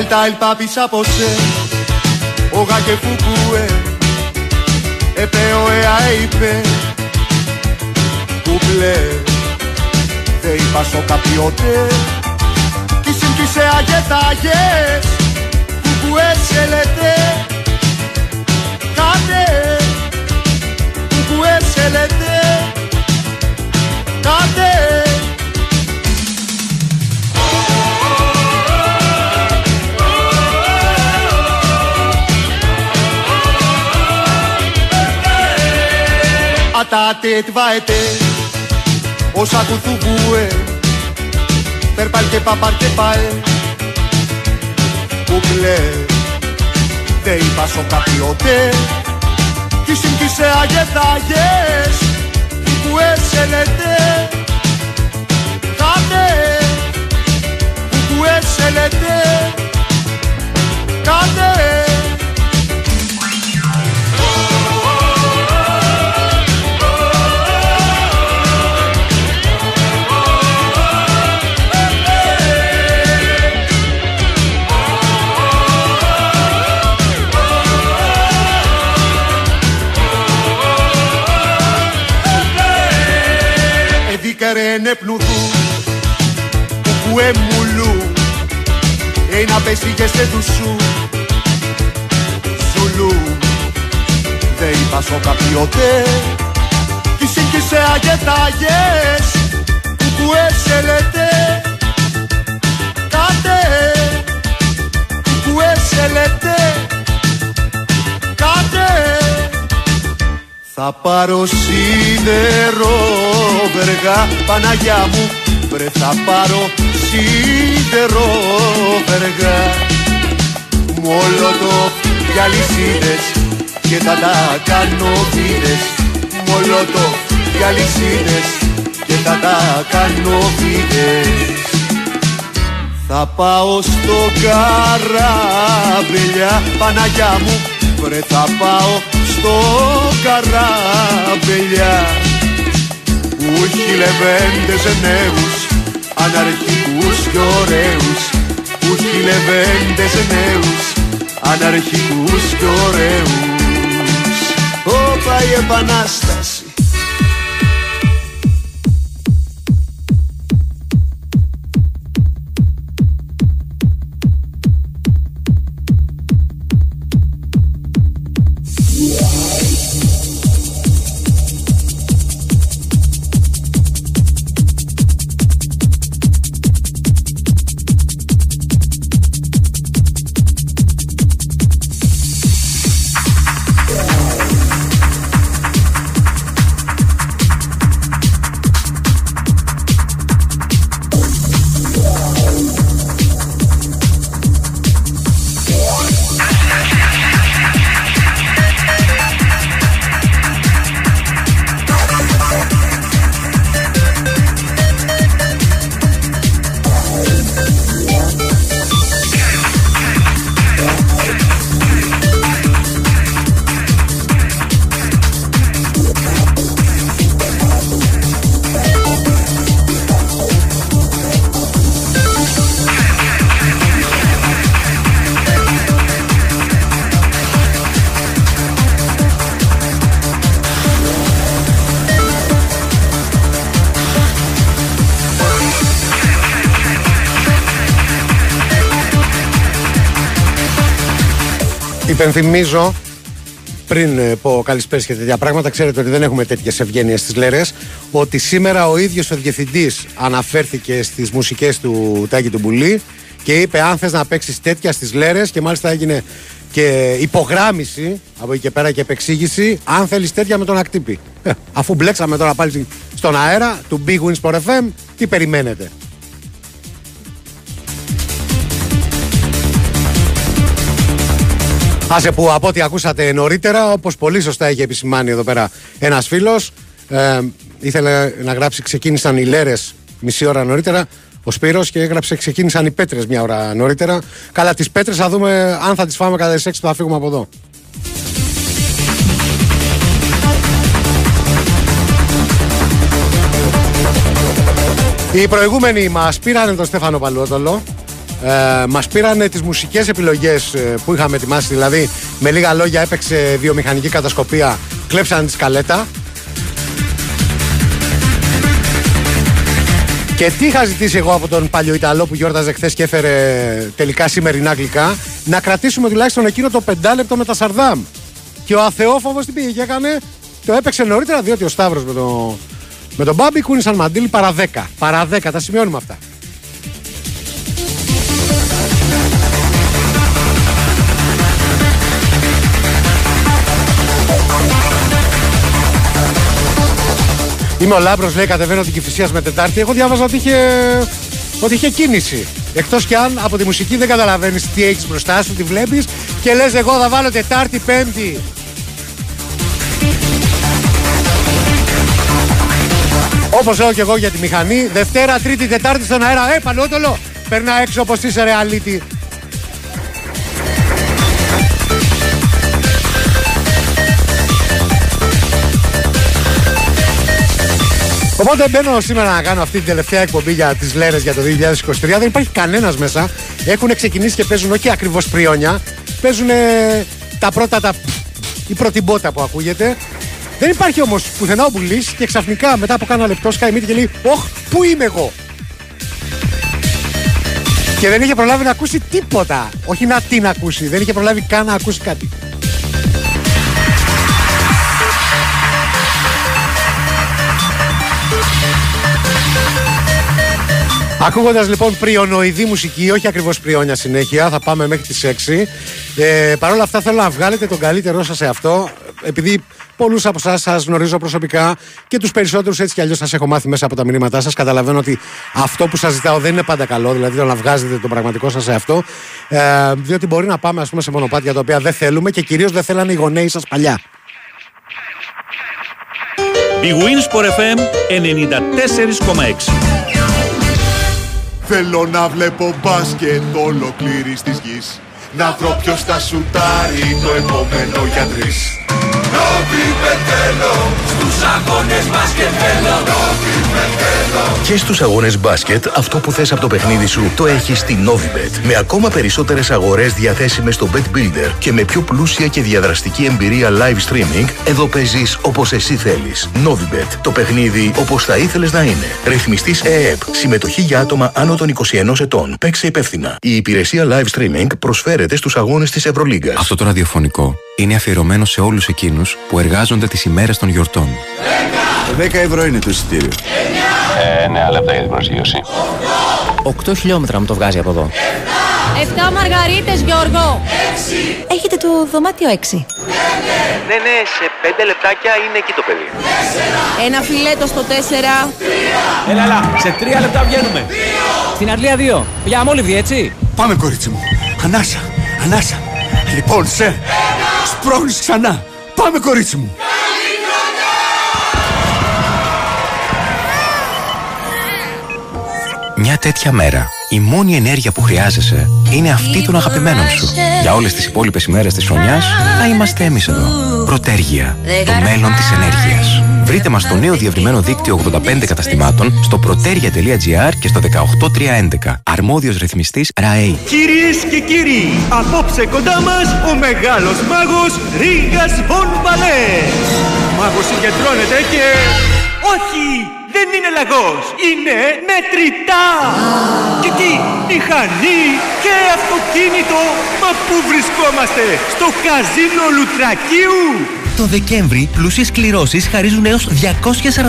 Delta el papi sapose, oga que fukue, epeoeaipe, kuble, de ipaso capiote, kisim kise agetages, fukue selete, kate, fukue selete, kate. Atate vaete, osa kutubue, perparte pal, kuble, te ipaso kapiote, kisim kise agetages, kukue selete, kate, kukue selete, kate. Ενέπνουδου, κουκουέ μουλού, ένα πέσει και σε δουσού, ζουλού, δε είπασο καπιωτέ, τι σύγκυσε αγεταγές, κουκουέ σελετέ, κάτε, κουκουέ σελετέ, κάτε. Θα πάρω σίδερο, βεργά, Παναγιά μου, βρε θα πάρω σίδερο, βεργά. Μολοτοφ για λυσίδες και θα τα κάνω φίδες. Μολοτοφ για λυσίδες και θα τα κάνω φίδες. Θα πάω στο καραβιλιά, Παναγιά μου, βρε θα πάω στο καράβελιά που έχει λεβέντες νέους, αναρχικούς και ωραίους, που έχει λεβέντες νέους, αναρχικούς και ωραίους. Όπα η Επανάσταση. Υπενθυμίζω, πριν πω καλησπέρας και τέτοια πράγματα, ξέρετε ότι δεν έχουμε τέτοιες ευγένειες στις Λέρες, ότι σήμερα ο ίδιος ο διευθυντής αναφέρθηκε στις μουσικές του Τάκη του Μπουλή και είπε αν θες να παίξεις τέτοια στις Λέρες, και μάλιστα έγινε και υπογράμμιση από εκεί και πέρα και επεξήγηση, αν θέλεις τέτοια με τον Ακτύπη. Αφού μπλέξαμε τώρα πάλι στον αέρα του Big Wins Sport FM, τι περιμένετε. Άσε που από ό,τι ακούσατε νωρίτερα, όπως πολύ σωστά έχει επισημάνει εδώ πέρα ένας φίλος, ήθελε να γράψει ξεκίνησαν οι Λέρες μισή ώρα νωρίτερα, ο Σπύρος, και έγραψε ξεκίνησαν οι Πέτρες μια ώρα νωρίτερα. Καλά, τις Πέτρες θα δούμε αν θα τις φάμε κατά τις 6 που θα φύγουμε από εδώ. Οι προηγούμενοι μας πήραν τον Στέφανο Παλουότολο Μας πήρανε τις μουσικές επιλογές που είχαμε ετοιμάσει. Δηλαδή, με λίγα λόγια, έπαιξε βιομηχανική κατασκοπία, κλέψαν τη σκαλέτα. Και τι είχα ζητήσει εγώ από τον Παλιοϊταλό που γιόρταζε χθες και έφερε τελικά σημερινά γλυκά? Να κρατήσουμε τουλάχιστον εκείνο το 5 λεπτό με τα Σαρδάμ. Και ο αθεόφοβος τι πήγε και έκανε? Το έπαιξε νωρίτερα, διότι ο Σταύρος με τον Μπάμπη κούνησαν μαντήλι παρά 10. Παρά 10, τα σημειώνουμε αυτά. Είμαι ο Λάμπρος, λέει, κατεβαίνω την Κηφισίας με Τετάρτη. Εγώ διάβαζα ότι είχε κίνηση. Εκτός κι αν από τη μουσική δεν καταλαβαίνεις τι έχεις μπροστά σου, τι βλέπεις και λες εγώ θα βάλω Τετάρτη, Πέμπτη. Όπως λέω κι εγώ για τη μηχανή, Δευτέρα, Τρίτη, Τετάρτη στον αέρα. Παλαιότολο, περνά έξω όπως είσαι ρε αλήτη. Οπότε μπαίνω σήμερα να κάνω αυτή την τελευταία εκπομπή για τις Λέρες για το 2023. Δεν υπάρχει κανένας μέσα. Έχουν ξεκινήσει και παίζουν όχι ακριβώς πριόνια. Παίζουν τα πρώτα, η πρώτη μπότα που ακούγεται. Δεν υπάρχει όμως πουθενά ο Μπουλής και ξαφνικά μετά από κάνα λεπτό σκάει μύτη και λέει «Ωχ, πού είμαι εγώ?» Και δεν είχε προλάβει να ακούσει τίποτα. Όχι να τι να ακούσει. Δεν είχε προλάβει καν να ακούσει κάτι. Ακούγοντας λοιπόν πριονοειδή μουσική, όχι ακριβώς πριόνια συνέχεια, θα πάμε μέχρι τις 6. Παρ' όλα αυτά θέλω να βγάλετε τον καλύτερό σας σε αυτό, επειδή πολλούς από εσάς σας γνωρίζω προσωπικά και τους περισσότερους έτσι κι αλλιώς σας έχω μάθει μέσα από τα μηνύματά σας. Καταλαβαίνω ότι αυτό που σας ζητάω δεν είναι πάντα καλό, δηλαδή το να βγάζετε τον πραγματικό σας σε αυτό, διότι μπορεί να πάμε ας πούμε σε μονοπάτια τα οποία δεν θέλουμε και κυρίως δεν θέλανε οι γονείς σας παλιά. Η Winsport FM 94,6. Θέλω να βλέπω μπάσκετ ολοκλήρης της γης. Να βρω ποιος θα σουτάρει το επόμενο για τρεις. Ρόβι με θέλω, στους αγώνες μπάσκετ θέλω. Ρόβι με θέλω. Και στους αγώνες μπάσκετ αυτό που θες από το παιχνίδι σου το έχεις στην Novibet. Με ακόμα περισσότερες αγορές διαθέσιμες στο Bet Builder και με πιο πλούσια και διαδραστική εμπειρία live streaming, εδώ παίζεις όπως εσύ θέλεις. Novibet, το παιχνίδι όπως θα ήθελες να είναι. Ρυθμιστής ΕΕΠ. Συμμετοχή για άτομα άνω των 21 ετών. Παίξε υπεύθυνα. Η υπηρεσία live streaming προσφέρεται στους αγώνες της Ευρωλίγκας. Αυτό το ραδιοφωνικό είναι αφιερωμένο σε όλους εκείνους που εργάζονται τις ημέρες των γιορτών. 10 ευρώ είναι το εισιτήριο. 9 λεπτά για την προσγείωση. 8 χιλιόμετρα μου το βγάζει από εδώ. 7 μαργαρίτες, Γιώργο. 6. Έχετε το δωμάτιο 6. Ναι, σε 5 λεπτάκια είναι εκεί το παιδί. 4. Ένα φιλέτο στο 4. 3. Έλα, σε 3 λεπτά βγαίνουμε. 2. Στην Αρλία 2. Για Αμόλυβδη, έτσι. Πάμε, κορίτσι μου. Ανάσα. Λοιπόν, σε... Σπρώχνεις ξανά. Πάμε, κορίτσι μου. Καλή χρονιά! Μια τέτοια μέρα, η μόνη ενέργεια που χρειάζεσαι είναι αυτή των αγαπημένων σου. Για όλες τις υπόλοιπες ημέρες της χρονιάς, θα είμαστε εμείς εδώ. Πρωτέργεια. Το μέλλον της ενέργειας. Βρείτε μας στο νέο διευρυμένο δίκτυο 85 καταστημάτων στο protergia.gr και στο 18311. Αρμόδιος ρυθμιστής ΡΑΕΗ. Κυρίες και κύριοι, απόψε κοντά μας ο μεγάλος μάγος Ρίγας Βον Βαλέ. Ο μάγος συγκεντρώνεται και... Όχι, δεν είναι λαγός, είναι μετρητά. Και τι, μηχανή και αυτοκίνητο. Μα πού βρισκόμαστε, στο καζίνο Λουτρακίου? Το Δεκέμβρη, πλούσιες κληρώσεις χαρίζουν έως 245.000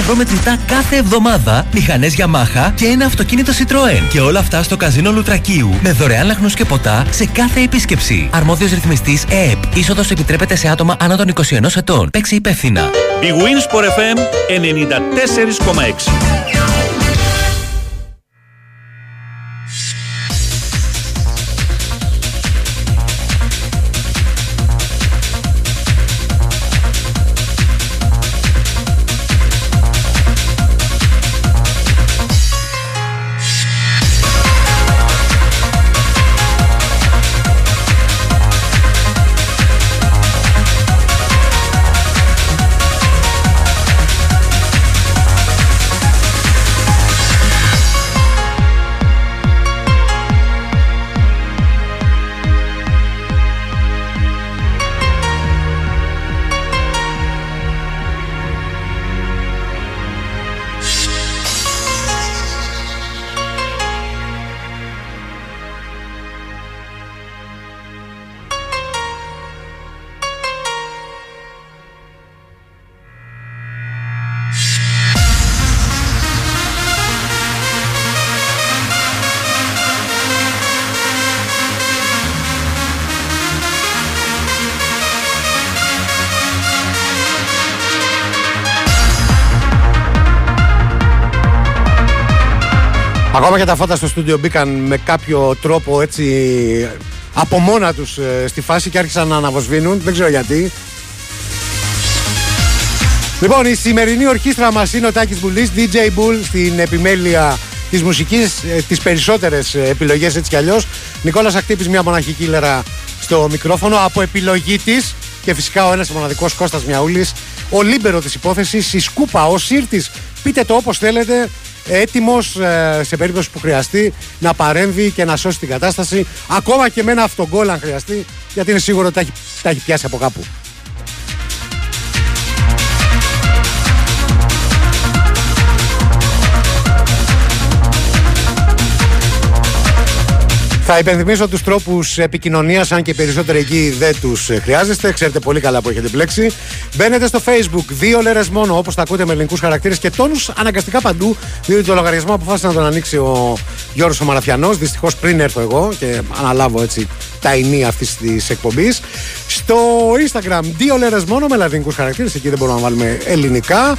ευρώ μετρητά κάθε εβδομάδα, μηχανές Yamaha και ένα αυτοκίνητο Citroën. Και όλα αυτά στο καζίνο Λουτρακίου, με δωρεάν λαχνούς και ποτά σε κάθε επίσκεψη. Αρμόδιος ρυθμιστής ΕΕΠ. Είσοδος επιτρέπεται σε άτομα άνω των 21 ετών. Παίξε υπεύθυνα. Η Winsport FM 94,6. Ακόμα και τα φώτα στο στούντιο μπήκαν με κάποιο τρόπο έτσι από μόνα τους στη φάση και άρχισαν να αναβοσβήνουν, δεν ξέρω γιατί. Λοιπόν, η σημερινή ορχήστρα μας είναι ο Τάκης Μπουλής, DJ Bull στην επιμέλεια της μουσικής, τις περισσότερες επιλογές έτσι κι αλλιώς. Νικόλας Ακτύπης, μια μοναχική κύλερα στο μικρόφωνο από επιλογή της και φυσικά ο ένας μοναδικός Κώστας Μιαούλης, ο λίμπερο της υπόθεσης, η σκούπα, ο σύρτης, πείτε το όπως θέλετε, έτοιμος σε περίπτωση που χρειαστεί να παρέμβει και να σώσει την κατάσταση, ακόμα και με ένα αυτογκόλ αν χρειαστεί, γιατί είναι σίγουρο ότι τα έχει πιάσει από κάπου. Θα υπενθυμίσω τους τρόπους επικοινωνίας, αν και περισσότερο εκεί δεν τους χρειάζεστε. Ξέρετε πολύ καλά που έχετε μπλέξει. Μπαίνετε στο Facebook, 2 λέρες μόνο, όπως τα ακούτε, με ελληνικούς χαρακτήρες και τόνους αναγκαστικά παντού, διότι το λογαριασμό αποφάσισε να τον ανοίξει ο Γιώργος Μαραθιανός. Δυστυχώς πριν έρθω εγώ και αναλάβω έτσι τα ηνία αυτής της εκπομπής. Στο Instagram, 2 λέρες μόνο, με λατινικούς χαρακτήρες, εκεί δεν μπορούμε να βάλουμε ελληνικά.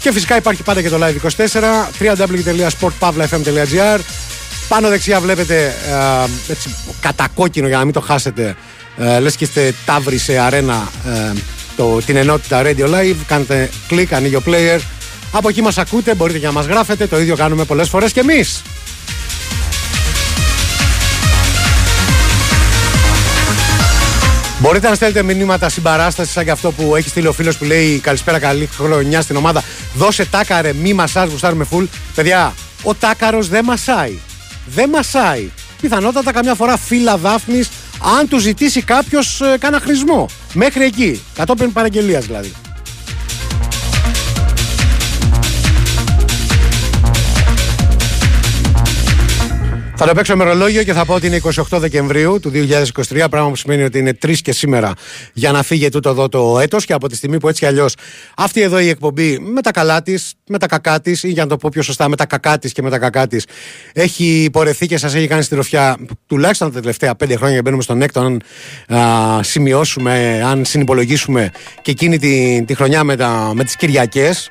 Και φυσικά υπάρχει πάντα και το live 24, www.sportpavlafm.gr. Πάνω δεξιά βλέπετε έτσι, κατακόκκινο για να μην το χάσετε, λες και είστε ταύροι σε αρένα, την ενότητα Radio Live, κάντε κλικ, ανοίγει ο player, από εκεί μας ακούτε, μπορείτε και να μας γράφετε, το ίδιο κάνουμε πολλές φορές και εμείς. Μπορείτε να στέλνετε μηνύματα συμπαράστασης, σαν και αυτό που έχει στείλει ο φίλος που λέει «Καλησπέρα, καλή χρονιά στην ομάδα, δώσε τάκαρε, μη μασάζ, γουστάρουμε φουλ». Παιδιά, ο τάκαρος δεν μασάει. Δεν μασάει. Πιθανότατα καμιά φορά φύλλα δάφνης, αν του ζητήσει κάποιος κάνα χρησμό. Μέχρι εκεί. Κατόπιν παραγγελίας δηλαδή. Θα το παίξω με ρολόγιο και θα πω ότι είναι 28 Δεκεμβρίου του 2023, πράγμα που σημαίνει ότι είναι 3 και σήμερα για να φύγει τούτο εδώ το έτος. Και από τη στιγμή που έτσι κι αλλιώς αυτή εδώ η εκπομπή με τα καλά της, με τα κακά της, ή για να το πω πιο σωστά, με τα κακά της και με τα κακά της, έχει πορεθεί και σας έχει κάνει στη ροφιά τουλάχιστον τα τελευταία 5 χρόνια. Και μπαίνουμε στον έκτο, αν σημειώσουμε, αν συνυπολογίσουμε και εκείνη τη χρονιά με τις Κυριακές.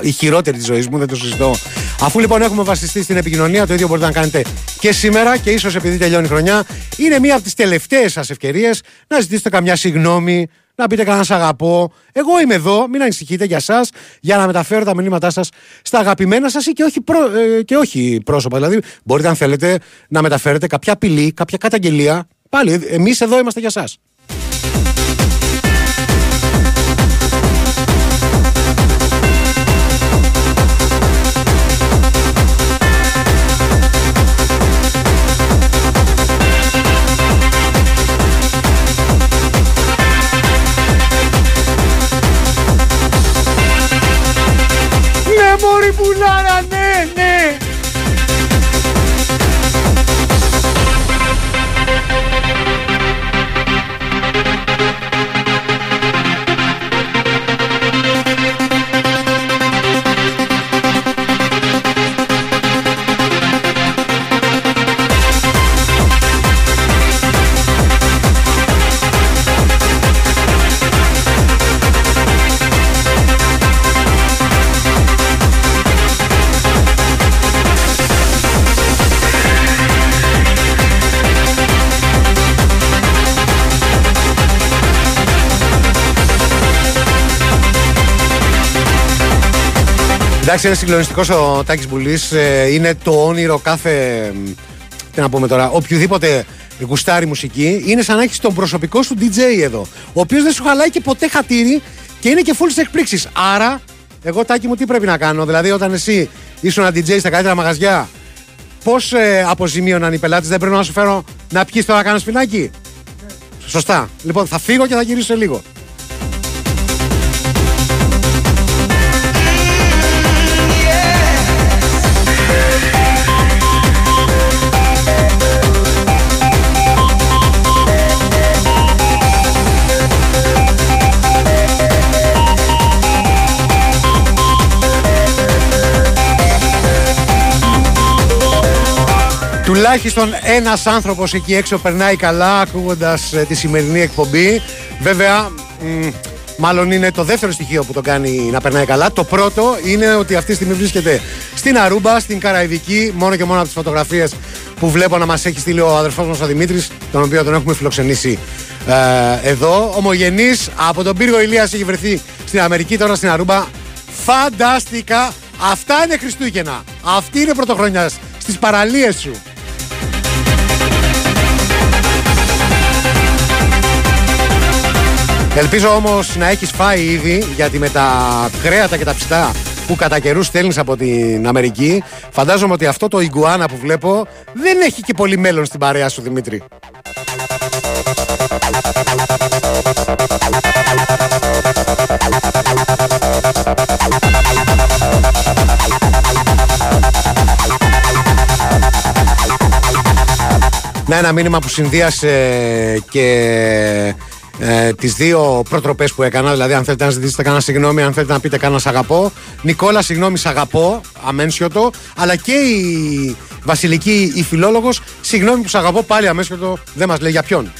Η χειρότερη της ζωής μου, δεν το συζητώ. Αφού λοιπόν έχουμε βασιστεί στην επικοινωνία, το ίδιο μπορείτε να κάνετε και σήμερα και ίσως επειδή τελειώνει η χρονιά, είναι μία από τις τελευταίες σας ευκαιρίες να ζητήσετε καμιά συγγνώμη, να πείτε κανένα σ' αγαπώ. Εγώ είμαι εδώ, μην ανησυχείτε για σας, για να μεταφέρω τα μηνύματά σας στα αγαπημένα σας ή και όχι πρόσωπα. Δηλαδή, μπορείτε αν θέλετε να μεταφέρετε κάποια απειλή, κάποια καταγγελία. Πάλι, εμείς εδώ είμαστε για σας. Πουλάρα, ναι. Εντάξει, είναι συγκλονιστικός ο Τάκης Μπουλής. Είναι το όνειρο κάθε. Τι να πούμε τώρα, οποιοδήποτε γουστάρει μουσική. Είναι σαν να έχεις τον προσωπικό σου DJ εδώ, ο οποίος δεν σου χαλάει και ποτέ χατήρι και είναι και full σε εκπλήξεις. Άρα, εγώ Τάκη μου, τι πρέπει να κάνω? Δηλαδή, όταν εσύ ήσουν ένα DJ στα καλύτερα μαγαζιά, πώς αποζημίωναν οι πελάτες? Δεν πρέπει να σου φέρω να πιεις τώρα κάνα σπινάκι? Σωστά. Λοιπόν, θα φύγω και θα γυρίσω σε λίγο. Τουλάχιστον ένας άνθρωπος εκεί έξω περνάει καλά ακούγοντας τη σημερινή εκπομπή. Βέβαια, Μάλλον είναι το δεύτερο στοιχείο που τον κάνει να περνάει καλά. Το πρώτο είναι ότι αυτή τη στιγμή βρίσκεται στην Αρούμπα, στην Καραϊβική. Μόνο και μόνο από τις φωτογραφίες που βλέπω να μας έχει στείλει ο αδερφός μας ο Δημήτρης, τον οποίο τον έχουμε φιλοξενήσει εδώ. Ομογενής από τον πύργο Ηλίας έχει βρεθεί στην Αμερική, τώρα στην Αρούμπα. Φανταστικά! Αυτά είναι Χριστούγεννα. Αυτή είναι πρωτοχρονιά στις παραλίες σου. Ελπίζω όμως να έχεις φάει ήδη, γιατί με τα κρέατα και τα ψητά που κατά καιρούς στέλνεις από την Αμερική, φαντάζομαι ότι αυτό το ιγκουάνα που βλέπω δεν έχει και πολύ μέλλον στην παρέα σου, Δημήτρη. Να, ένα μήνυμα που συνδύασε και... τις δύο προτροπές που έκανα. Δηλαδή, αν θέλετε να ζητήσετε κανένα συγγνώμη, αν θέλετε να πείτε κανένα σ' αγαπώ. Νικόλα, συγγνώμη, σ' αγαπώ. Αμένσιωτο. Αλλά και η Βασιλική, η φιλόλογος, συγγνώμη που σ' αγαπώ. Πάλι αμένσιωτο. Δεν μας λέει για ποιον.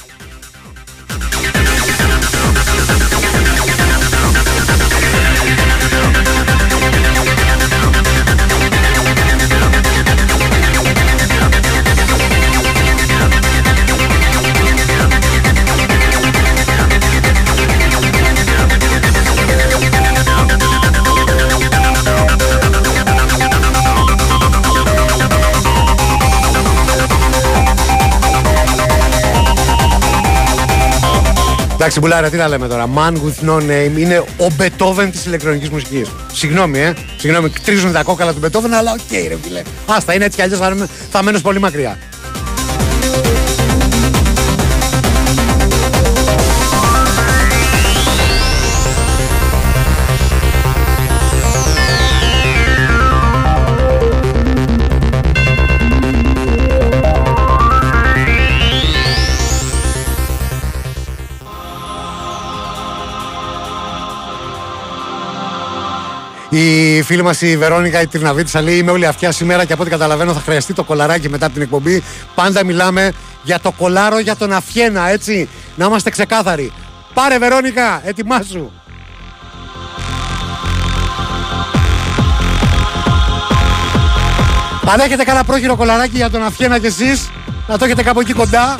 Εντάξει, μπουλάρα, τι να λέμε τώρα. Man with no name είναι ο Μπετόβεν της ηλεκτρονικής μουσικής. Συγγνώμη, συγγνώμη, κτρίζουν τα κόκαλα του Μπετόβεν, αλλά οκ, okay, ρε φίλε. Άστα, είναι έτσι κι αλλιώς θα μένω πολύ μακριά. Η φίλη μας η Βερόνικα η Τυρναβίτσα λέει: είμαι όλη αυτιά σήμερα και από ό,τι καταλαβαίνω θα χρειαστεί το κολαράκι μετά από την εκπομπή. Πάντα μιλάμε για το κολάρο, για τον αφιένα, έτσι. Να είμαστε ξεκάθαροι. Πάρε, Βερόνικα, ετοιμάσου. Αν έχετε κανένα πρόχειρο κολαράκι για τον αφιένα κι εσείς, να το έχετε κάπου εκεί κοντά.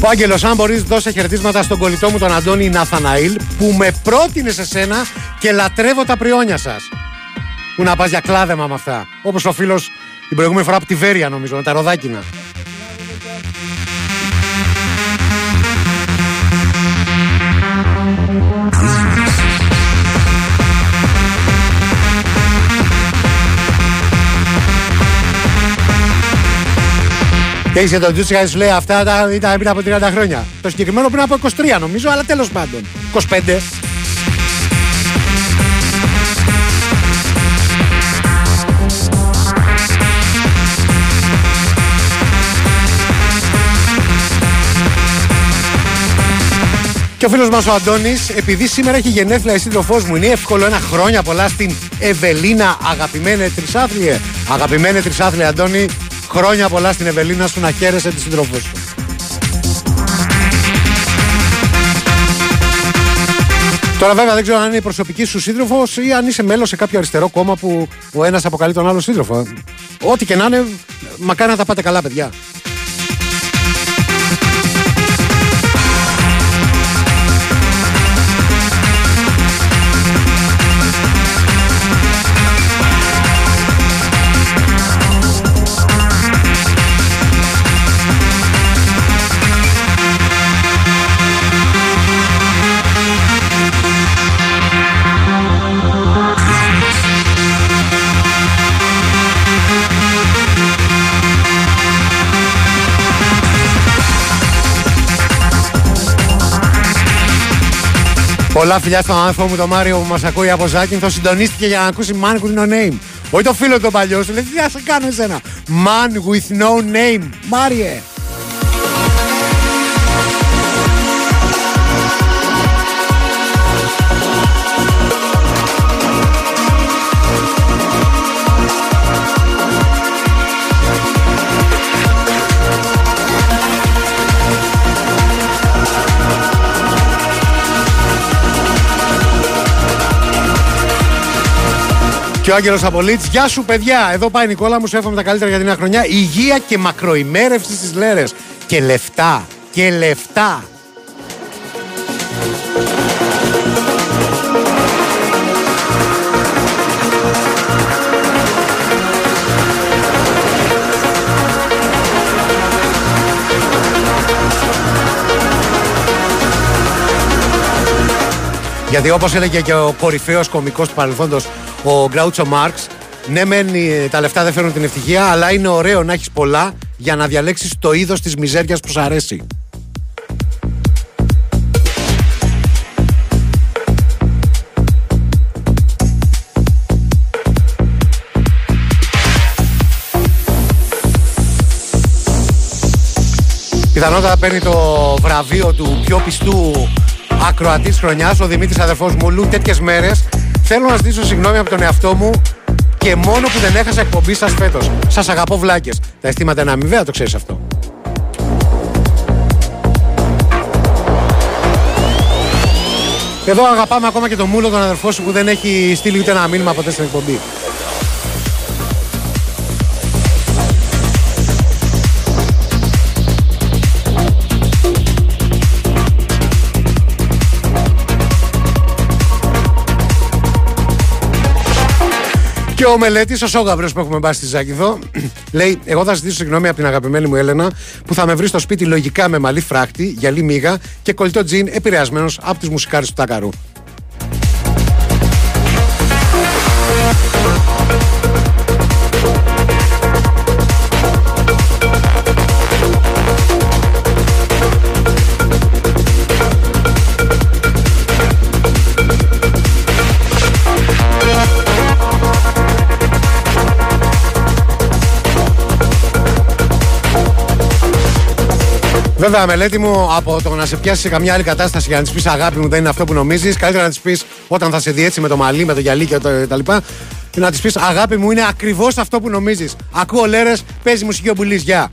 Ο Άγγελος, αν μπορείς, δώσε χαιρετίσματα στον κολλητό μου τον Αντώνη Ναθαναήλ, που με πρότεινε σε σένα και λατρεύω τα πριόνια σας. Που να πας για κλάδεμα με αυτά. Όπως ο φίλος την προηγούμενη φορά από τη Βέρεια, νομίζω, με τα ροδάκινα. Και είσαι τον Τζούτσικα, σου λέει αυτά τα ήταν πριν από 30 χρόνια. Το συγκεκριμένο πριν από 23 νομίζω, αλλά τέλος πάντων. 25. Και ο φίλος μας ο Αντώνης, επειδή σήμερα έχει γενέθλια η σύντροφός μου, είναι εύκολο ένα χρόνια πολλά στην Ευελίνα, αγαπημένε Τρισάθλιε. Αγαπημένε Τρισάθλιε, Αντώνη. Χρόνια πολλά στην Ευελίνα σου, να χαίρεσαι τη συντροφή σου. Τώρα βέβαια δεν ξέρω αν είναι η προσωπική σου σύντροφος ή αν είσαι μέλος σε κάποιο αριστερό κόμμα που ο ένας αποκαλεί τον άλλο σύντροφο. Ό,τι και να είναι, μακάρι να τα πάτε καλά, παιδιά. Πολλά φιλιά στον άνθρωπο μου τον Μάριο που μας ακούει από Ζάκυνθο. Συντονίστηκε για να ακούσει Man with No Name. Όχι το φίλο το παλιό σου, λέει, τι θα σε κάνω εσένα. Man with no name, Μάριε. Και ο Άγγελος Απολίτς, γεια σου παιδιά, εδώ πάει Νικόλα μου, σου εύχομαι τα καλύτερα για την νέα χρονιά, υγεία και μακροημέρευση στις Λέρες. Και λεφτά, και λεφτά. Γιατί όπως έλεγε και ο κορυφαίος κωμικός του παρελθόντος, ο Γκράουτσο Μάρξ, ναι μεν τα λεφτά δεν φέρνουν την ευτυχία, αλλά είναι ωραίο να έχεις πολλά για να διαλέξεις το είδος της μιζέριας που σου αρέσει. Πιθανότατα παίρνει το βραβείο του πιο πιστού ακροατή χρονιάς, ο Δημήτρης αδερφός μου. Λου τέτοιες μέρες θέλω να ζητήσω συγγνώμη από τον εαυτό μου και μόνο που δεν έχασα εκπομπή σας φέτος. Σας αγαπώ βλάκες. Τα αισθήματα είναι αμοιβαία, το ξέρεις αυτό. Εδώ αγαπάμε ακόμα και τον Μούλο, τον αδερφό σου, που δεν έχει στείλει ούτε ένα μήνυμα ποτέ στην εκπομπή. Και ο Μελέτης, ο Σόγαμπρος που έχουμε μπάσει στη Ζάκυνθο, λέει: εγώ θα ζητήσω συγγνώμη από την αγαπημένη μου Έλενα που θα με βρει στο σπίτι λογικά με μαλλί φράχτη, γυαλί μίγα και κολλητό τζιν, επηρεασμένος από τις μουσικάρες του Τάκαρου. Βέβαια, Μελέτη μου, από το να σε πιάσει σε καμιά άλλη κατάσταση για να τη πει αγάπη μου δεν είναι αυτό που νομίζεις, καλύτερα να τη πει όταν θα σε δει έτσι με το μαλλί, με το γυαλί και τα λοιπά, να τη πει αγάπη μου είναι ακριβώς αυτό που νομίζεις. Ακούω Λέρες, παίζει μουσική ο Μπουλής, γεια.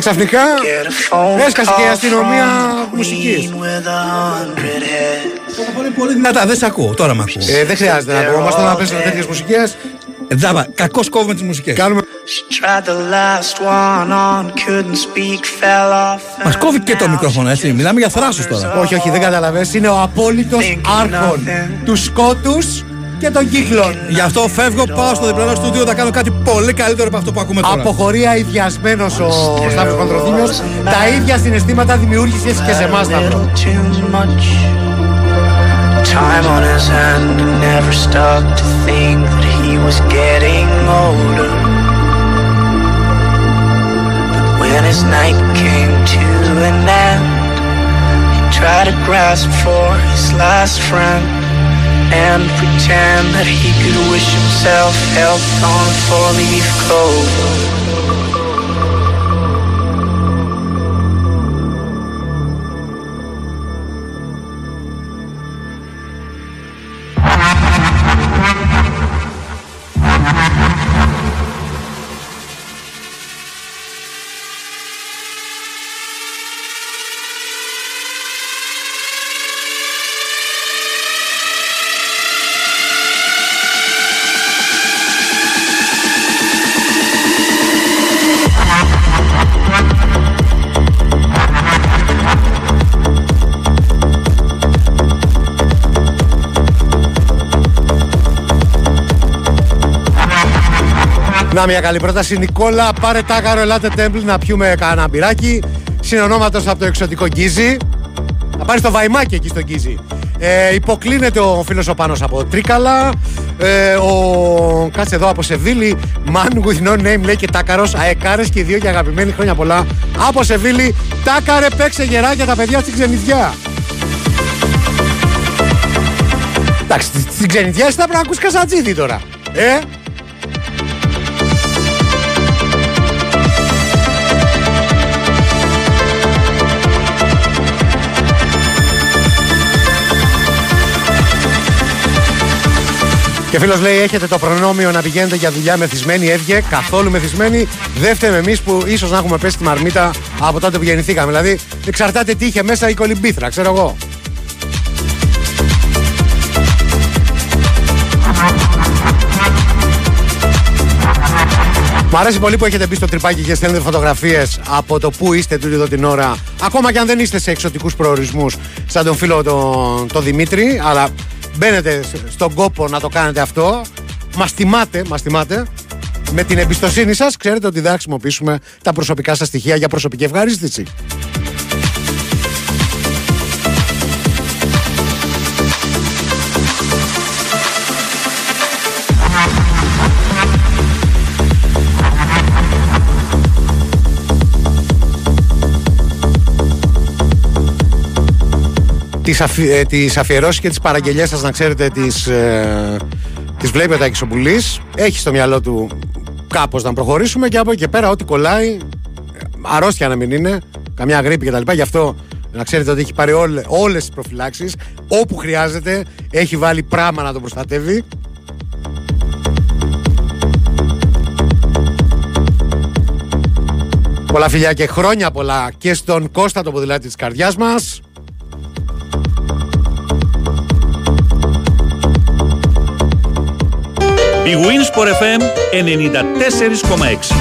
Και ξαφνικά έσκασε και η αστυνομία μουσικής. Πολύ δυνατά, δεν σε ακούω, τώρα με ακούω. Δεν χρειάζεται να ακούω, όμως να παίζουμε τέτοιες μουσικές. Δάβα, κακώς κόβουμε τις μουσικές. Μας κόβει και το μικρόφωνο, έτσι, μιλάμε για θράσους τώρα. Όχι, όχι, δεν καταλαβαίνεις, είναι ο απόλυτος άρχον του σκότους και των κύκλων. Γι' αυτό φεύγω, πάω στο διπλανό στούντιο, θα κάνω κάτι πολύ καλύτερο από αυτό που ακούμε τώρα. Αποχωρεί αηδιασμένος ο Σταύρος Κοντροθύμιος. Τα ίδια συναισθήματα δημιούργησες και σε εμάς, Σταύρο. Time on his hand never stopped to think that he was getting older. But when his night came to an end, he tried to grasp for his last friend and pretend that he could wish himself health on a four-leaf clover. Να μια καλή πρόταση, Νικόλα, πάρε τάκαρο, ελάτε Τέμπλ να πιούμε κανένα μπυράκι. Συνονόματος από το εξωτικό Γκίζι. Θα πάρεις το βαϊμάκι εκεί στο Γκίζι. Υποκλίνεται ο φίλος ο Πάνος από Τρίκαλα. Κάτσε εδώ από Σεβίλη. Man with no name λέει και τάκαρος. Αεκάρες και δύο και αγαπημένοι, χρόνια πολλά. Από Σεβίλη, τάκαρε, παίξε γερά για τα παιδιά στην ξενιδιά. Εντάξει, στην ξενιδιά εσύ θα πρέπει να ακούσεις Κασατζίδη τώρα. Και φίλος λέει: έχετε το προνόμιο να πηγαίνετε για δουλειά μεθυσμένοι, έβγε καθόλου μεθυσμένοι. Δεν φταίμε εμείς που ίσως να έχουμε πέσει τη μαρμίτα από τότε που γεννηθήκαμε. Δηλαδή, εξαρτάται τι είχε μέσα η κολυμπήθρα, ξέρω εγώ. Μ' αρέσει πολύ που έχετε μπει στο τρυπάκι και στέλνετε φωτογραφίες από το που είστε τούτη εδώ την ώρα. Ακόμα και αν δεν είστε σε εξωτικούς προορισμούς, σαν τον φίλο τον Δημήτρη, αλλά. Μπαίνετε στον κόπο να το κάνετε αυτό. Μας τιμάτε. Με την εμπιστοσύνη σας ξέρετε ότι θα χρησιμοποιήσουμε τα προσωπικά σας στοιχεία για προσωπική ευχαρίστηση. Τις αφιερώσεις και τις παραγγελίες σας, να ξέρετε, τις βλέπετε εκεί ο Μπουλής. Έχει στο μυαλό του κάπως να προχωρήσουμε και από εκεί και πέρα ό,τι κολλάει, αρρώστια να μην είναι, καμιά γρήπη κτλ. Γι' αυτό να ξέρετε ότι έχει πάρει όλες τις προφυλάξεις όπου χρειάζεται, έχει βάλει πράγμα να τον προστατεύει. Πολλά φιλιά και χρόνια πολλά και στον Κώστα τον ποδηλάτη της καρδιάς μας. Η Winsport FM 94,6.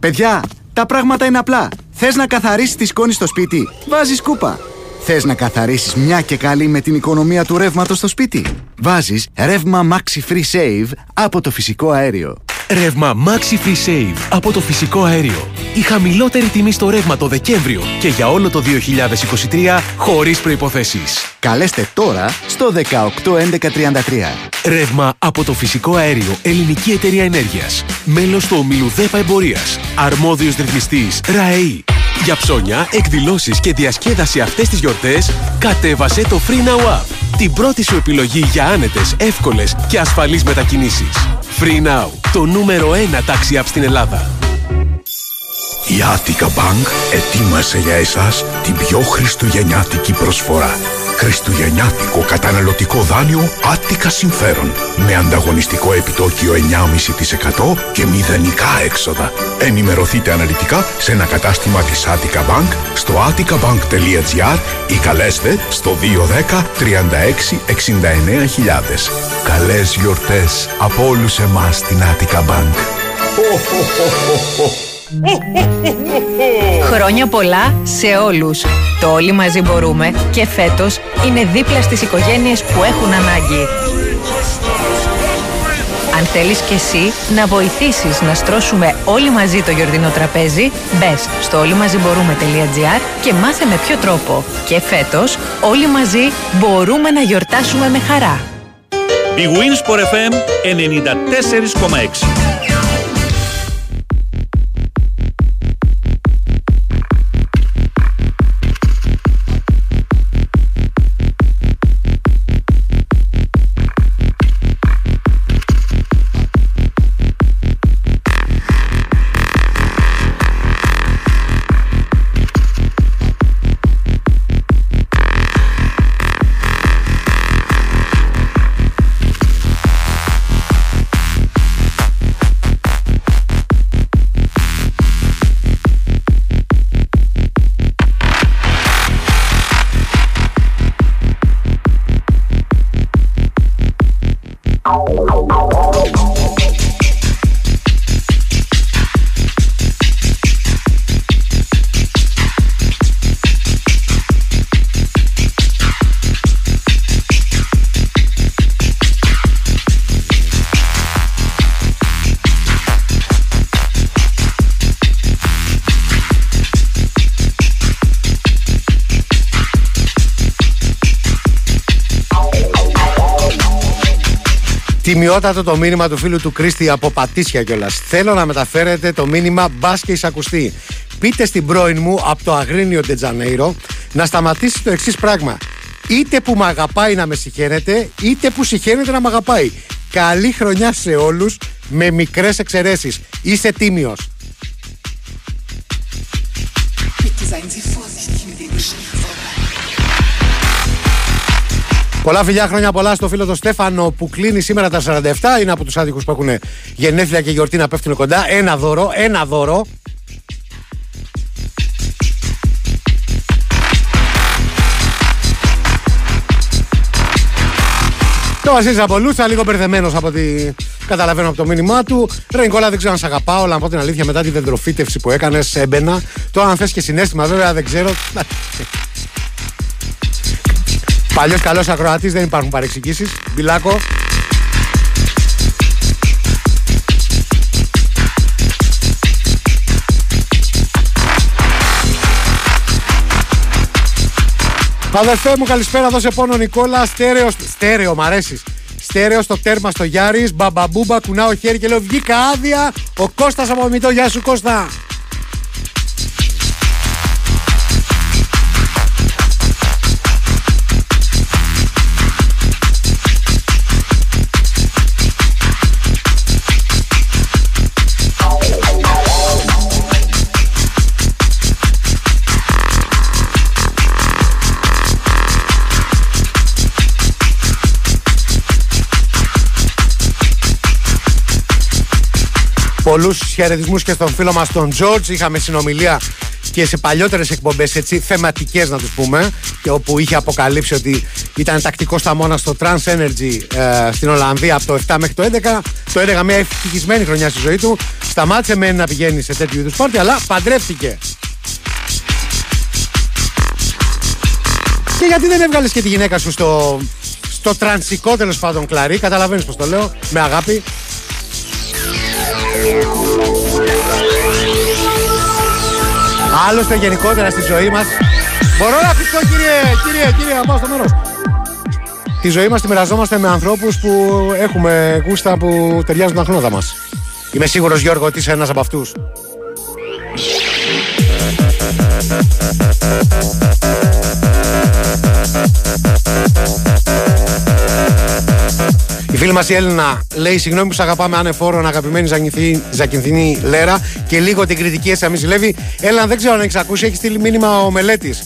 Παιδιά, τα πράγματα είναι απλά. Θες να καθαρίσεις τη σκόνη στο σπίτι? Βάζεις κούπα. Θες να καθαρίσεις μια και καλή με την οικονομία του ρεύματος στο σπίτι? Βάζεις ρεύμα Maxi Free Save από το φυσικό αέριο. Ρεύμα Maxi Free Save από το φυσικό αέριο. Η χαμηλότερη τιμή στο ρεύμα το Δεκέμβριο και για όλο το 2023 χωρίς προϋποθέσεις. Καλέστε τώρα στο 181133. Ρεύμα από το φυσικό αέριο, Ελληνική Εταιρεία Ενέργειας. Μέλος του ομίλου ΔΕΠΑ Εμπορίας. Αρμόδιος ρυθμιστής ΡΑΕΗ. Για ψώνια, εκδηλώσεις και διασκέδαση αυτές τις γιορτές, κατέβασε το Free Now App. Την πρώτη σου επιλογή για άνετες, εύκολες και ασφαλείς μετακινήσεις. Free Now, το νούμερο 1 taxi app στην Ελλάδα. Η Attica Bank ετοίμασε για εσάς την πιο χριστουγεννιάτικη προσφορά. Χριστουγεννιάτικο καταναλωτικό δάνειο Άττικα Συμφέρον. Με ανταγωνιστικό επιτόκιο 9,5% και μηδενικά έξοδα. Ενημερωθείτε αναλυτικά σε ένα κατάστημα της Attica Bank στο atticabank.gr ή καλέστε στο 210 36 69 000. Καλές γιορτές από όλους εμάς στην Attica Bank. Χρόνια πολλά σε όλους. Το όλοι μαζί μπορούμε και φέτος είναι δίπλα στις οικογένειες που έχουν ανάγκη. Αν θέλεις και εσύ να βοηθήσεις να στρώσουμε όλοι μαζί το γιορτινό τραπέζι, μπες στο όλοιμαζιμπορούμε.gr και μάθε με ποιο τρόπο. Και φέτος όλοι μαζί μπορούμε να γιορτάσουμε με χαρά. Big Wins for FM 94,6. Τιμιότατο το μήνυμα του φίλου του Κρίστη από Πατήσια κιόλας. Θέλω να μεταφέρετε το μήνυμα μπας και εισακουστεί. Πείτε στην πρώην μου από το Αγρίνιο Ντετζανέιρο να σταματήσει το εξής πράγμα. Είτε που με αγαπάει να με συχαίνεται, είτε που συχαίνεται να με αγαπάει. Καλή χρονιά σε όλους, με μικρές εξαιρέσεις. Είσαι τίμιος. Πολλά φιλιά, χρόνια πολλά στο φίλο τον Στέφανο που κλείνει σήμερα τα 47. Είναι από τους άδικους που έχουν γενέθλια και γιορτή να πέφτουν κοντά. Ένα δώρο. Το Βασίλης από Λούτσα, λίγο μπερδεμένος από ό,τι καταλαβαίνω από το μήνυμά του. Ρε Νικόλα, δεν ξέρω αν σ' αγαπάω, αλλά από την αλήθεια μετά τη δεντροφύτευση που έκανες έμπαινα. Τώρα αν θες και συνέστημα βέβαια δεν ξέρω. Παλιός καλός ακροατής, δεν υπάρχουν παρεξηγήσεις. Μπιλάκο. Αδερφέ μου, καλησπέρα, δώσε πόνο Νικόλα. Στέρεο, μ' αρέσεις. Στέρεο στο τέρμα στο Γιάρης. Μπαμπαμπούμπα, κουνάω χέρι και λέω βγήκα άδεια. Ο Κώστας από Μητώ, γεια σου Κώστα. Πολλούς χαιρετισμούς και στον φίλο μας τον Τζόρτζ. Είχαμε συνομιλία και σε παλιότερες εκπομπές, έτσι, θεματικές να τους πούμε, και όπου είχε αποκαλύψει ότι ήταν τακτικός θαμώνας στο Trans Energy στην Ολλανδία από το 7 μέχρι το 11. Το 11 μια ευτυχισμένη χρονιά στη ζωή του. Σταμάτησε με να πηγαίνει σε τέτοιου είδους πάρτι, αλλά παντρεύτηκε. Και γιατί δεν έβγαλες και τη γυναίκα σου στο τρανσικό, τέλος πάντων, Κλαρί? Καταλαβαίνεις πως το λέω, με αγάπη. Άλλωστε γενικότερα στη ζωή μας μπορώ να πιστώ, κύριε, να πάω στο μέρος. Τη ζωή μας τη μοιραζόμαστε με ανθρώπους που έχουμε γούστα που ταιριάζουν τα χνότα μας. Είμαι σίγουρος, Γιώργο, ότι είσαι ένας από αυτούς. Φίλη μας η Έλληνα λέει: συγγνώμη που σ' αγαπάμε ανεφόρον, αγαπημένη Ζακυνθινή Λέρα, και λίγο την κριτική έτσι να μην ζηλεύει. Έλληνα, δεν ξέρω αν έχεις ακούσει, έχει στείλει μήνυμα ο Μελέτης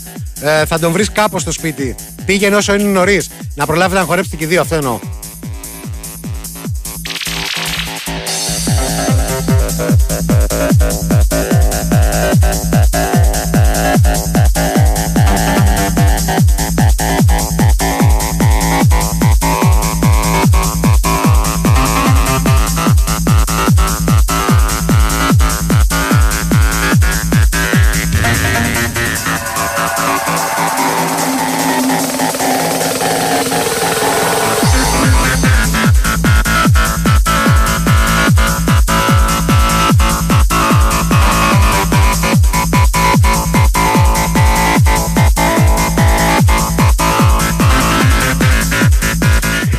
θα τον βρεις κάπως στο σπίτι. Πήγαινε όσο είναι νωρίς, να προλάβετε να χορέψετε και δύο, αυτό εννοώ.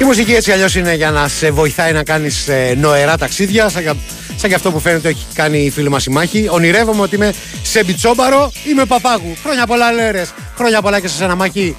Η μουσική έτσι αλλιώς είναι για να σε βοηθάει να κάνεις νοερά ταξίδια, σαν και αυτό που φαίνεται έχει κάνει η φίλη μας η Μάχη. Ονειρεύομαι ότι είμαι σε μπιτσόμπαρο ή με παπάγου. Χρόνια πολλά, Λέρες. Χρόνια πολλά και σε σένα, Μάχη.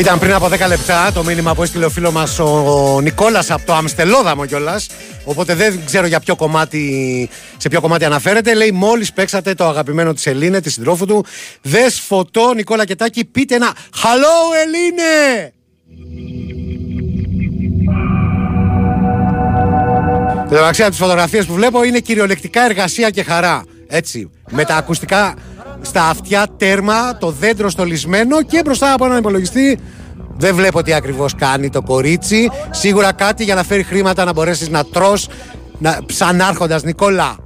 Ήταν πριν από 10 λεπτά το μήνυμα που έστειλε ο φίλος μας ο Νικόλας από το Αμστελόδαμο κιόλας. Οπότε δεν ξέρω για ποιο κομμάτι, σε ποιο κομμάτι αναφέρεται. Λέει μόλις παίξατε το αγαπημένο της Ελίνε, τη συντρόφου του. Δες φωτό Νικόλα Κετάκη, πείτε ένα «Χαλό Ελίνε». Μεταξύ από τις φωτογραφίες που βλέπω είναι κυριολεκτικά εργασία και χαρά. Έτσι, με τα ακουστικά στα αυτιά τέρμα, το δέντρο στολισμένο και μπροστά από έναν υπολογιστή. Δεν βλέπω τι ακριβώς κάνει το κορίτσι. Σίγουρα κάτι για να φέρει χρήματα να μπορέσεις να τρως σαν άρχοντας, Νικόλα.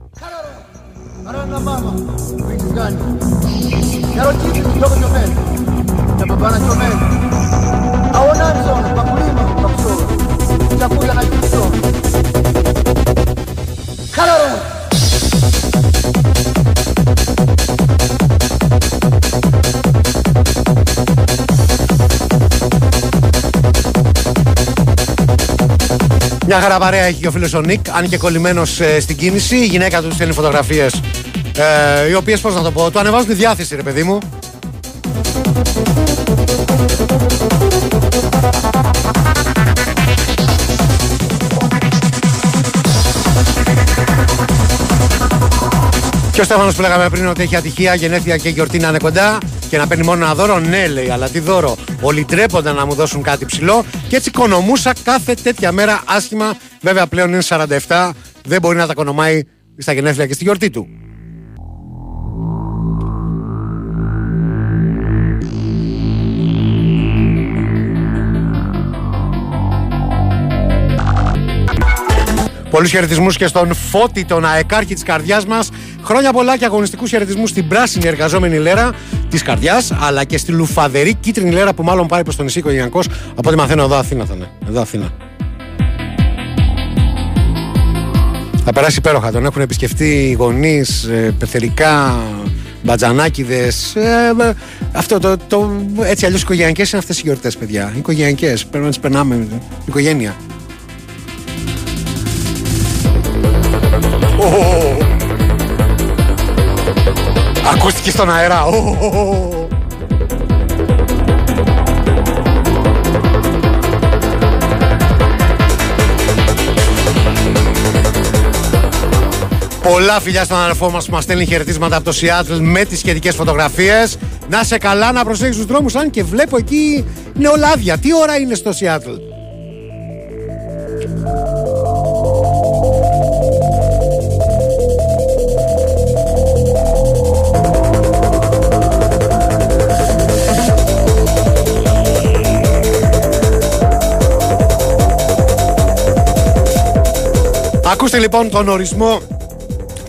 Μια χαρά παρέα έχει και ο φίλος ο Νίκ, αν και κολλημένος στην κίνηση. Η γυναίκα του στέλνει φωτογραφίες, οι οποίες, πώς να το πω, του ανεβάζουν τη διάθεση, ρε παιδί μου. Και ο Στέφανος που λέγαμε πριν ότι έχει ατυχία, γενέθλια και γιορτή να είναι κοντά και να παίρνει μόνο ένα δώρο. Ναι, λέει, αλλά τι δώρο. Όλοι τρέπονταν να μου δώσουν κάτι ψηλό και έτσι οικονομούσα κάθε τέτοια μέρα άσχημα. Βέβαια πλέον είναι 47, δεν μπορεί να τα οικονομάει στα γενέθλια και στη γιορτή του. Πολλούς χαιρετισμούς και στον Φώτη, τον αεκάρχη της καρδιάς μας. Χρόνια πολλά και αγωνιστικούς χαιρετισμούς στην πράσινη εργαζόμενη λέρα της καρδιάς, αλλά και στη λουφαδερή κίτρινη λέρα που μάλλον πάει προς τον νησί οικογενειακός. Από ό,τι μαθαίνω εδώ Αθήνα ήταν. Εδώ Αθήνα. Θα περάσει υπέροχα. Τον έχουν επισκεφτεί γονείς, πεθερικά, μπατζανάκηδες. Αυτό το έτσι αλλιώς οικογενειακές είναι αυτές οι γιορτές, παιδιά. Οικογενειακές. Πρέπει να τις περνάμε με οικογένεια. Ακούστηκε στον αέρα. Πολλά φιλιά στον αδερφό μας που μας στέλνει χαιρετίσματα από το Σιάτλ με τις σχετικές φωτογραφίες. Να σε καλά, να προσέχεις τους δρόμους, αν και βλέπω εκεί είναι όλα άδεια. Τι ώρα είναι στο Σιάτλ? Ακούστε λοιπόν τον ορισμό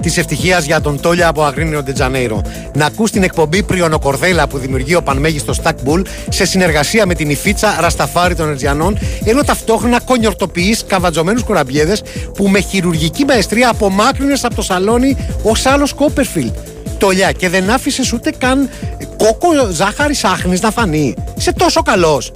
της ευτυχίας για τον Τόλια από Αγρίνιο Ντετζανέιρο. Να ακούς την εκπομπή Πριονοκορδέλα που δημιουργεί ο πανμέγιστος Τακ Μπουλ σε συνεργασία με την Ιφίτσα Ρασταφάρη των Ερτζιανών, ενώ ταυτόχρονα κονιορτοποιείς καβατζωμένους κουραμπιέδες που με χειρουργική μαεστρία απομάκρυνες από το σαλόνι ως άλλος Κόπερφιλντ. Τόλια, και δεν άφησες ούτε καν κόκο ζάχαρη άχνης να φανεί. Είσαι τόσο καλός.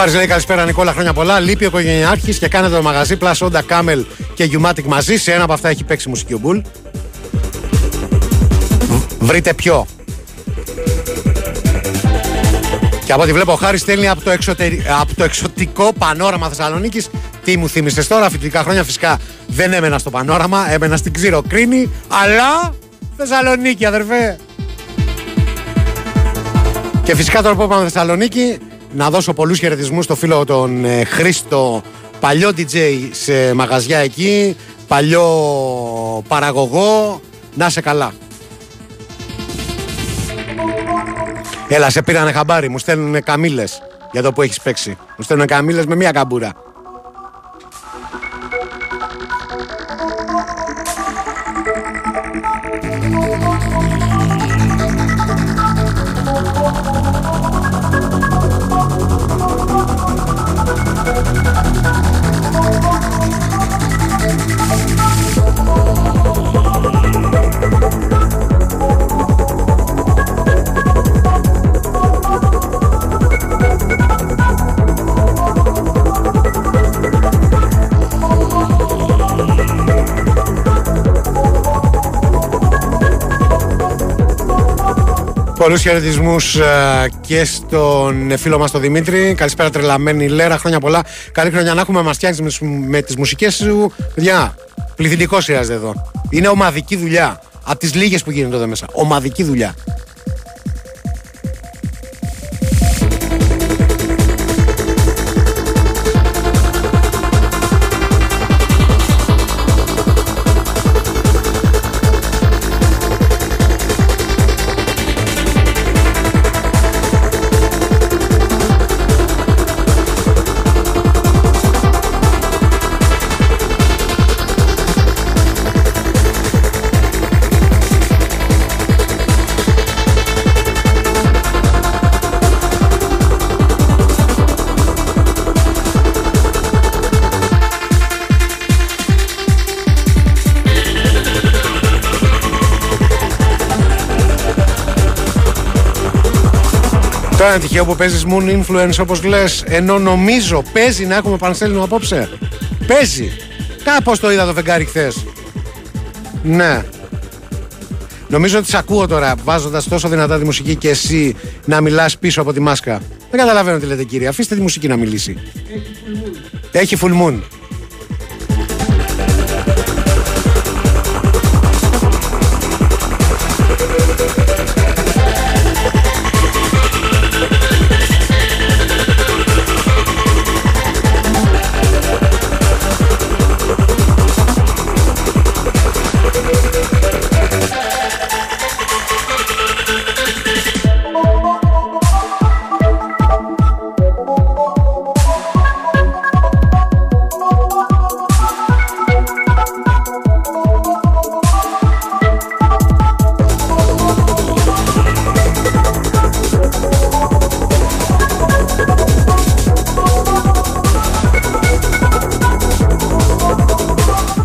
Χάρης λέει καλησπέρα Νικόλα, χρόνια πολλά. Λείπει ο οικογενειάρχης και κάνετε το μαγαζί Plus Onda Camel και Γιουμάτικ μαζί. Σε ένα από αυτά έχει παίξει μουσική ο Μπουλ. Βρείτε ποιο. Και από ό,τι βλέπω ο Χάρης στέλνει από το εξωτικό πανόραμα Θεσσαλονίκης. Τι μου θύμισες τώρα, φοιτητικά χρόνια φυσικά δεν έμενα στο πανόραμα, έμενα στην Ξηροκρίνη, αλλά Θεσσαλονίκη αδερφέ. Και φυσικά τώρα που είπαμε Θεσσαλονίκη, να δώσω πολλούς χαιρετισμούς στο φίλο τον Χρήστο, παλιό DJ σε μαγαζιά εκεί, παλιό παραγωγό, να σε καλά. Έλα, σε πήρανε χαμπάρι, μου στέλνουν καμήλες για το που έχεις παίξει. Μου στέλνουν καμήλες με μία καμπούρα. Πολλούς χαιρετισμούς και στον φίλο μας τον Δημήτρη. Καλησπέρα τρελαμένη Λέρα, χρόνια πολλά. Καλή χρονιά να έχουμε, μας φτιάξεις με τις μουσικές σου. Παιδιά, πληθυντικό χρειάζεται εδώ. Είναι ομαδική δουλειά. Από τις λίγες που γίνεται εδώ μέσα. Ομαδική δουλειά. Τώρα είναι τυχαίο που παίζεις Moon Influence όπως λες, ενώ νομίζω παίζει να έχουμε πανστέλινο απόψε. Παίζει. Κάπως το είδα το φεγγάρι χθες. Ναι. Νομίζω ότι σ' ακούω τώρα βάζοντας τόσο δυνατά τη μουσική και εσύ να μιλάς πίσω από τη μάσκα. Δεν καταλαβαίνω τι λέτε κύριε. Αφήστε τη μουσική να μιλήσει. Έχει full moon. Έχει full moon.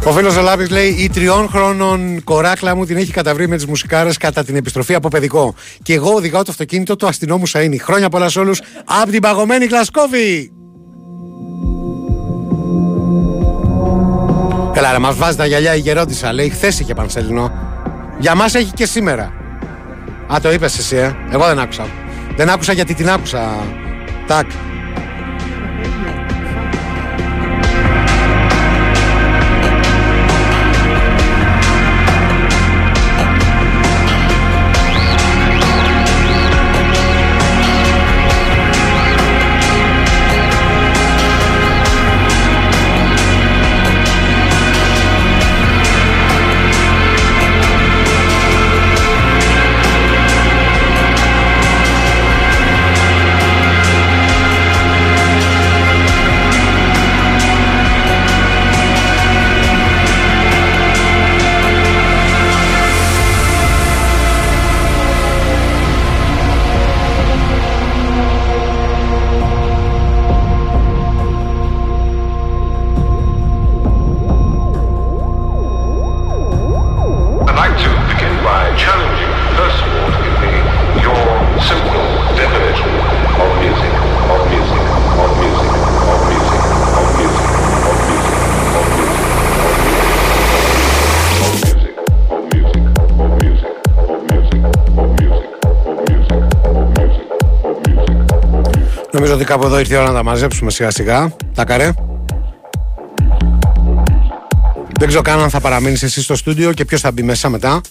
Ο φίλος Ζολάπης λέει: η 3 χρονών κοράκλα μου την έχει καταβρει με τις μουσικάρες κατά την επιστροφή από παιδικό. Και εγώ οδηγάω το αυτοκίνητο του αστυνόμου Σαΐνη. Χρόνια πολλά σε όλους από την παγωμένη Γλασκόβη. Έλα, ρε, μας βάζει τα γυαλιά η γερόντισσα. Λέει: χθες είχε πανσελινό. Για μας έχει και σήμερα. Α, το είπες εσύ, ε. Εγώ δεν άκουσα. Δεν άκουσα γιατί την άκουσα. Τάκ. Νομίζω ότι κάπου εδώ ήρθε η ώρα να τα μαζέψουμε σιγά σιγά. Τάκαρε. Δεν ξέρω καν αν θα παραμείνεις εσύ στο στούντιο και ποιος θα μπει μέσα μετά.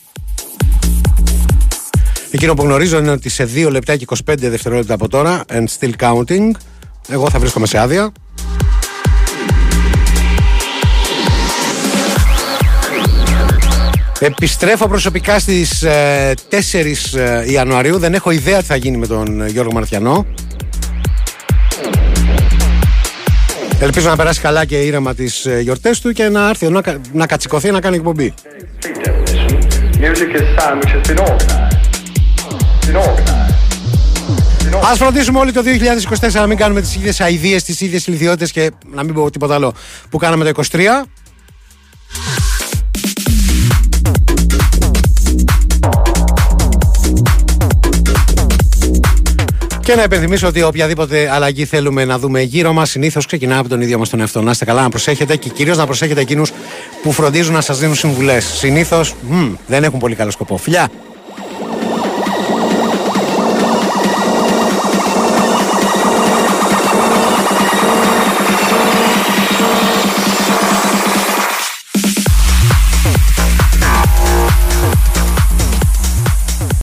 Εκείνο που γνωρίζω είναι ότι σε 2 λεπτά και 25 δευτερόλεπτα από τώρα, and still counting, εγώ θα βρίσκομαι σε άδεια. Επιστρέφω προσωπικά στις 4 Ιανουαρίου. Δεν έχω ιδέα τι θα γίνει με τον Γιώργο Μαραθιανό. Ελπίζω να περάσει καλά και ήρεμα τις γιορτές του και να έρθει να κατσικωθεί να κάνει εκπομπή. Ας φροντίσουμε όλοι το 2024 να μην κάνουμε τις ίδιες αηδίες, τις ίδιες ηλιδιότητες και να μην πω τίποτα άλλο που κάναμε το 23. Και να υπενθυμίσω ότι οποιαδήποτε αλλαγή θέλουμε να δούμε γύρω μας, συνήθως ξεκινάμε από τον ίδιο μας τον εαυτό. Να είστε καλά, να προσέχετε και κυρίως να προσέχετε εκείνους που φροντίζουν να σας δίνουν συμβουλές. Συνήθως δεν έχουν πολύ καλό σκοπό. Φιλιά!